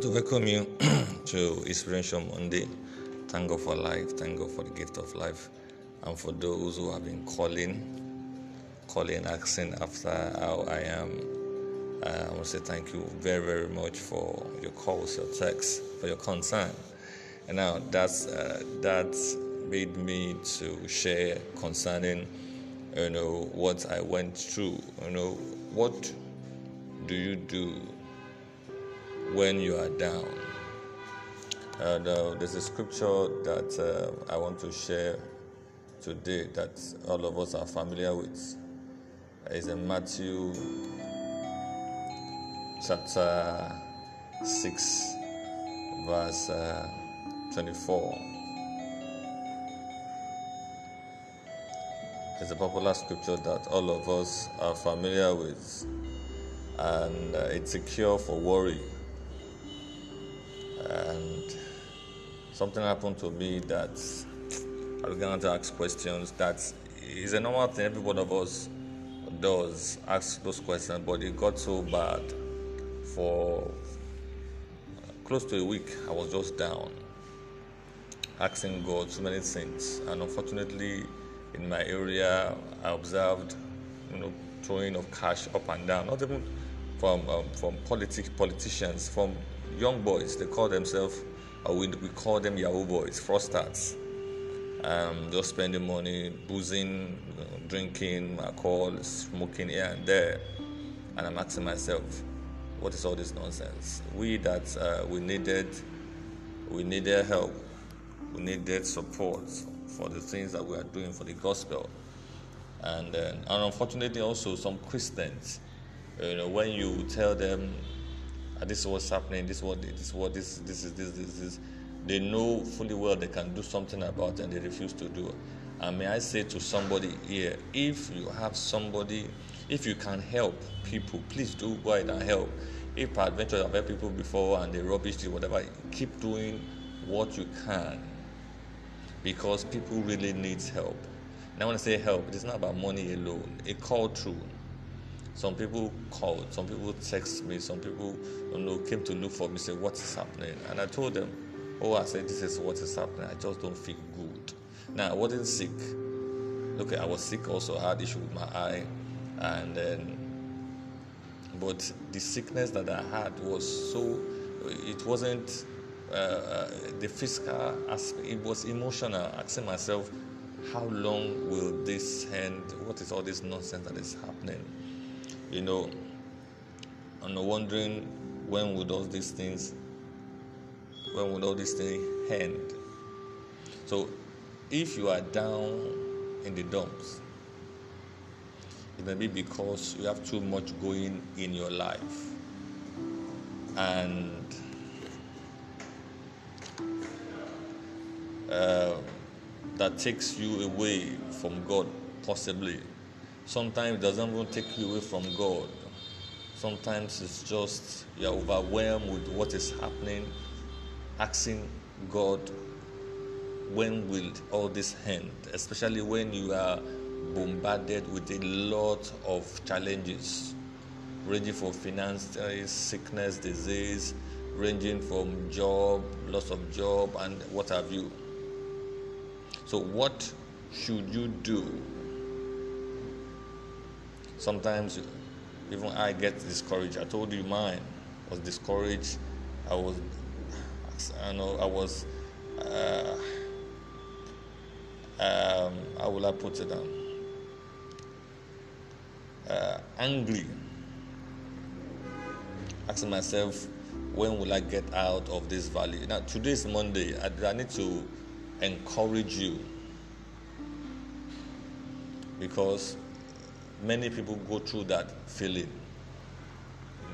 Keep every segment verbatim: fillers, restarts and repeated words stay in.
want to welcome you to Inspiration Monday. Thank God for life. Thank God for the gift of life. And for those who have been calling, calling, asking after how I am, uh, I want to say thank you very, very much for your calls, your texts, for your concern. And now that's uh, that made me to share concerning, you know, what I went through. You know, what do you do when you are down? And uh, there's a scripture that uh, I want to share today that all of us are familiar with. It's in Matthew chapter six, verse uh, twenty-four. It's a popular scripture that all of us are familiar with, and uh, it's a cure for worry. And something happened to me that I began to ask questions that is a normal thing every one of us does, ask those questions, but it got so bad for close to a week. I was just down, asking God so many things, and unfortunately in my area I observed, you know, throwing of cash up and down, not even from um, from politic politicians, from young boys. They call themselves, or we, we call them Yahoo boys, fraudsters. Um, just spending money, boozing, drinking, alcohol, smoking here and there. And I'm asking myself, what is all this nonsense? We that uh, we needed, we needed help, we needed support for the things that we are doing for the gospel. And uh, and unfortunately also some Christians, you know, when you tell them this is what's happening, this is what this is what this this is this this is, they know fully well they can do something about it, and they refuse to do it. And may I say to somebody here, if you have somebody, if you can help people, please do go ahead and help. If by adventure I've helped people before and they rubbish it, whatever, keep doing what you can, because people really need help. And I want to say help, it is not about money alone. A call through. Some people called, some people text me, some people, you know, came to look for me, say, what is happening? And I told them, oh, I said, this is what is happening. I just don't feel good. Now, I wasn't sick. Look, I was sick also. I had issue with my eye. And then, but the sickness that I had was so, it wasn't uh, the physical aspect, it was emotional. Asking myself, how long will this end? What is all this nonsense that is happening? You know, I'm wondering when would all these things, when would all these things end? So, if you are down in the dumps, it may be because you have too much going in your life, and uh, that takes you away from God, possibly. Sometimes it doesn't even take you away from God. Sometimes it's just you're overwhelmed with what is happening, asking God, when will all this end? Especially when you are bombarded with a lot of challenges, ranging from finances, sickness, disease, ranging from job, loss of job, and what have you. So what should you do? Sometimes even I get discouraged. I told you mine. I was discouraged. I was, I know, I was, uh, um, how will I put it down? Uh, angry. Asking myself, when will I get out of this valley? Now, today is Monday. I, I need to encourage you, because many people go through that feeling.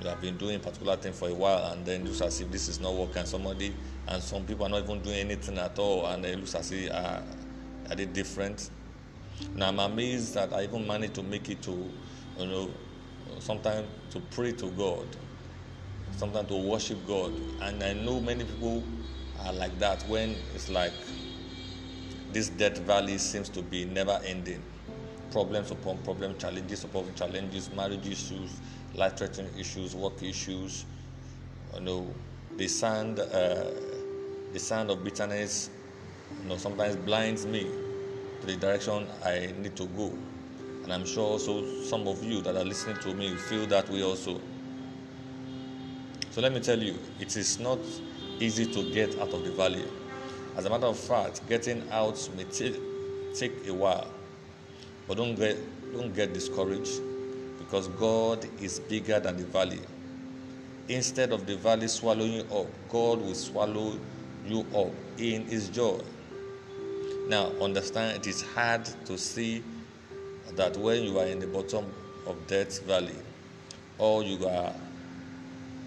You have been doing a particular thing for a while, and then it looks as if this is not working. Somebody, and some people are not even doing anything at all, and it looks as if uh, are they different? Now I'm amazed that I even managed to make it to, you know, sometimes to pray to God, sometimes to worship God. And I know many people are like that, when it's like this death valley seems to be never ending. Problems upon problems, challenges upon challenges, marriage issues, life-threatening issues, work issues, you know, the sand, uh, the sand of bitterness, you know, sometimes blinds me to the direction I need to go. And I'm sure also some of you that are listening to me feel that way also. So let me tell you, it is not easy to get out of the valley. As a matter of fact, getting out may t- take a while. But don't get, don't get discouraged, because God is bigger than the valley. Instead of the valley swallowing you up, God will swallow you up in His joy. Now, understand, it is hard to see that when you are in the bottom of death's valley, all you are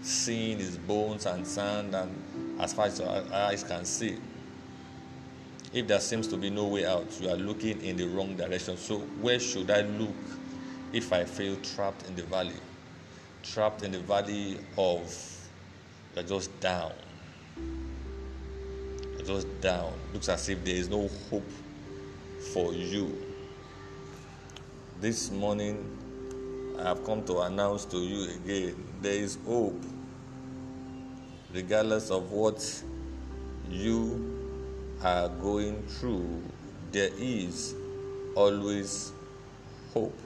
seeing is bones and sand, and as far as your eyes can see. If there seems to be no way out, you are looking in the wrong direction. So where should I look if I feel trapped in the valley? Trapped in the valley of you're just down. You're just down. Looks as if there is no hope for you. This morning, I have come to announce to you again, there is hope. Regardless of what you are going through, there is always hope.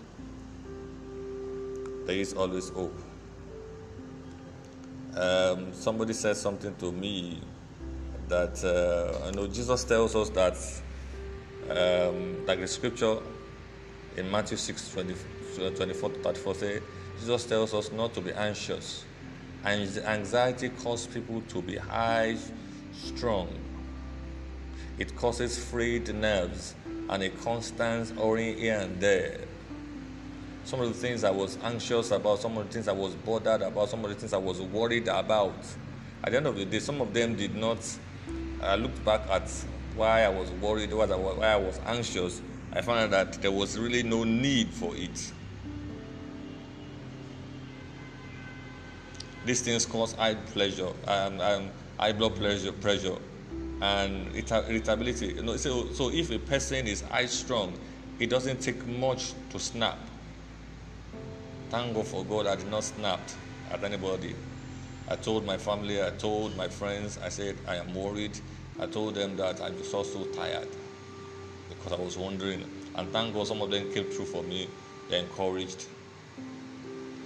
There is always hope. Um, somebody said something to me that uh, I know Jesus tells us that um, like the scripture in Matthew six twenty-four to thirty-four say, Jesus tells us not to be anxious. And anxiety causes people to be high, strong. It causes frayed nerves and a constant worrying here and there. Some of the things I was anxious about, some of the things I was bothered about, some of the things I was worried about. At the end of the day, some of them did not. I looked back at why I was worried, why I was anxious. I found out that there was really no need for it. These things cause high pleasure, um, um, high blood pressure, pressure. and irritability. You know, so, so if a person is high strung, it doesn't take much to snap. Thank God for God, I did not snap at anybody. I told my family, I told my friends, I said I am worried. I told them that I was also tired because I was wondering. And thank God some of them came through for me. They encouraged.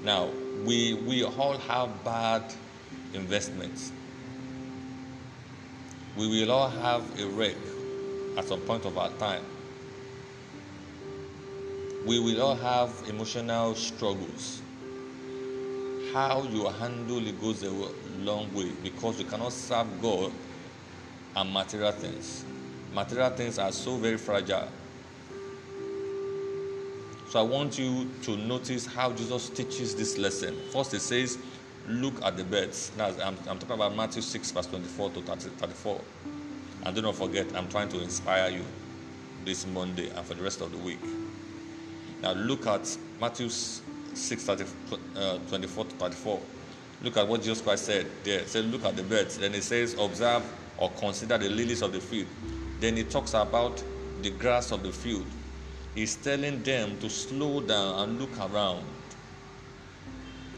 Now, we we all have bad investments. We will all have a wreck at some point of our time. We will all have emotional struggles. How you handle it goes a long way, because you cannot serve God and material things. Material things are so very fragile. So I want you to notice how Jesus teaches this lesson. First, he says, look at the birds. Now, I'm, I'm talking about Matthew six, verse twenty-four to thirty, thirty-four. And do not forget, I'm trying to inspire you this Monday and for the rest of the week. Now, look at Matthew six, thirty, uh, twenty-four to thirty-four. Look at what Jesus Christ said there. He said, look at the birds. Then he says, observe or consider the lilies of the field. Then he talks about the grass of the field. He's telling them to slow down and look around.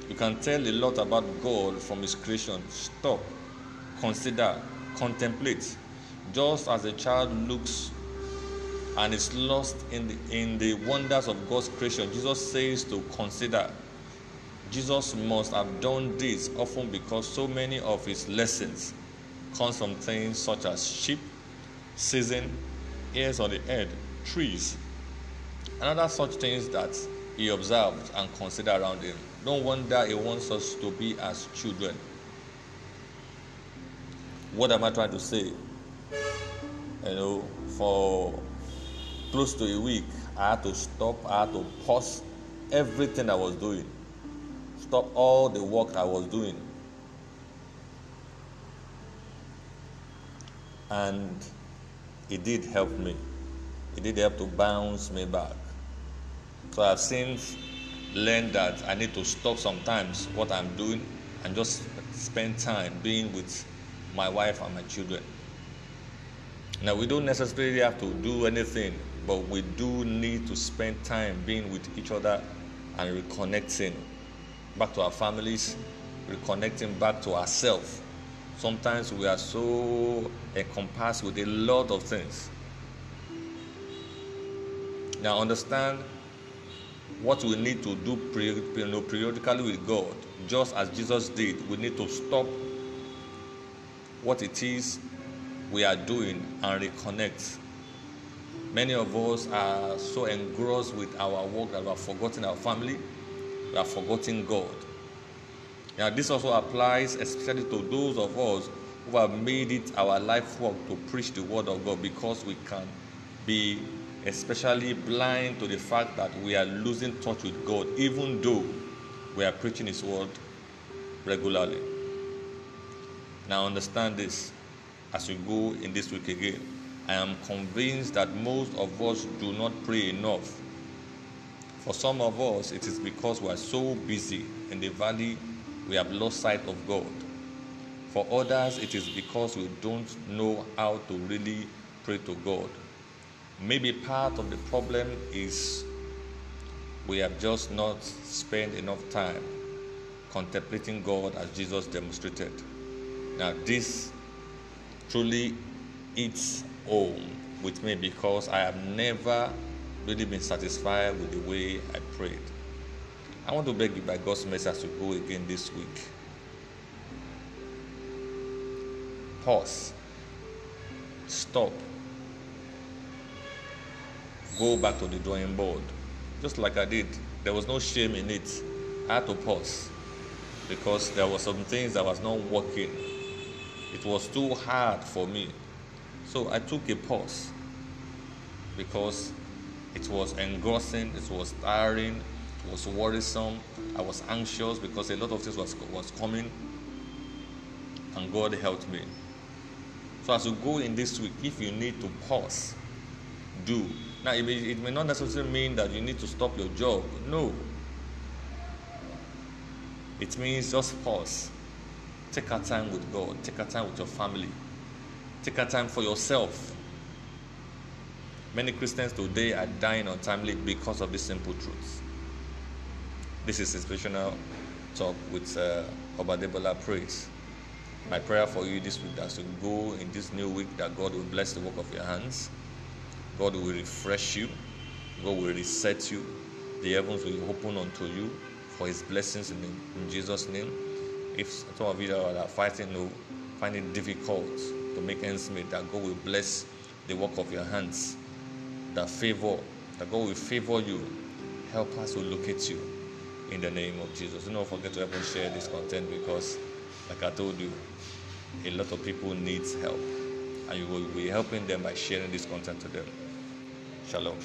You can tell a lot about God from His creation. Stop, consider, contemplate. Just as a child looks and is lost in the, in the wonders of God's creation, Jesus says to consider. Jesus must have done this often, because so many of His lessons come from things such as sheep, season, hairs on the head, trees, and other such things that He observed and considered around Him. No wonder He wants us to be as children. What am I trying to say? You know, for close to a week, I had to stop, I had to pause everything I was doing. Stop all the work I was doing. And it did help me. It did help to bounce me back. So I've since learned that I need to stop sometimes what I'm doing and just spend time being with my wife and my children. Now, we don't necessarily have to do anything, but we do need to spend time being with each other and reconnecting back to our families, reconnecting back to ourselves, Sometimes we are so encompassed with a lot of things. Now understand what we need to do periodically with God, just as Jesus did. We need to stop what it is we are doing and reconnect. Many of us are so engrossed with our work that we have forgotten our family, we have forgotten God. Now this also applies especially to those of us who have made it our life work to preach the word of God, because we can be especially blind to the fact that we are losing touch with God, even though we are preaching His word regularly. Now understand this as we go in this week again. I am convinced that most of us do not pray enough. For some of us, it is because we are so busy in the valley, we have lost sight of God. For others, it is because we don't know how to really pray to God. Maybe part of the problem is we have just not spent enough time contemplating God as Jesus demonstrated. Now this truly hits home with me, because I have never really been satisfied with the way I prayed. I want to beg you by God's mercy as we go again this week. Pause. Stop. Go back to the drawing board. Just like I did. There was no shame in it. I had to pause because there were some things that was not working. It was too hard for me. So I took a pause because it was engrossing, it was tiring, it was worrisome. I was anxious because a lot of things was, was coming, and God helped me. So as you go in this week, if you need to pause, do. Now, it may, it may not necessarily mean that you need to stop your job. No. It means just pause. Take a time with God. Take a time with your family. Take a time for yourself. Many Christians today are dying untimely because of this simple truth. This is Inspirational Talk with uh, Obadebola Praise. My prayer for you this week is to go in this new week that God will bless the work of your hands. God will refresh you. God will reset you. The heavens will open unto you for His blessings in, in Jesus' name. If some of you are fighting, you find it difficult to make ends meet, that God will bless the work of your hands. That favor, that God will favor you. Help us to locate you in the name of Jesus. Do not forget to help us share this content, because, like I told you, a lot of people need help. And you will be helping them by sharing this content to them. Shalom.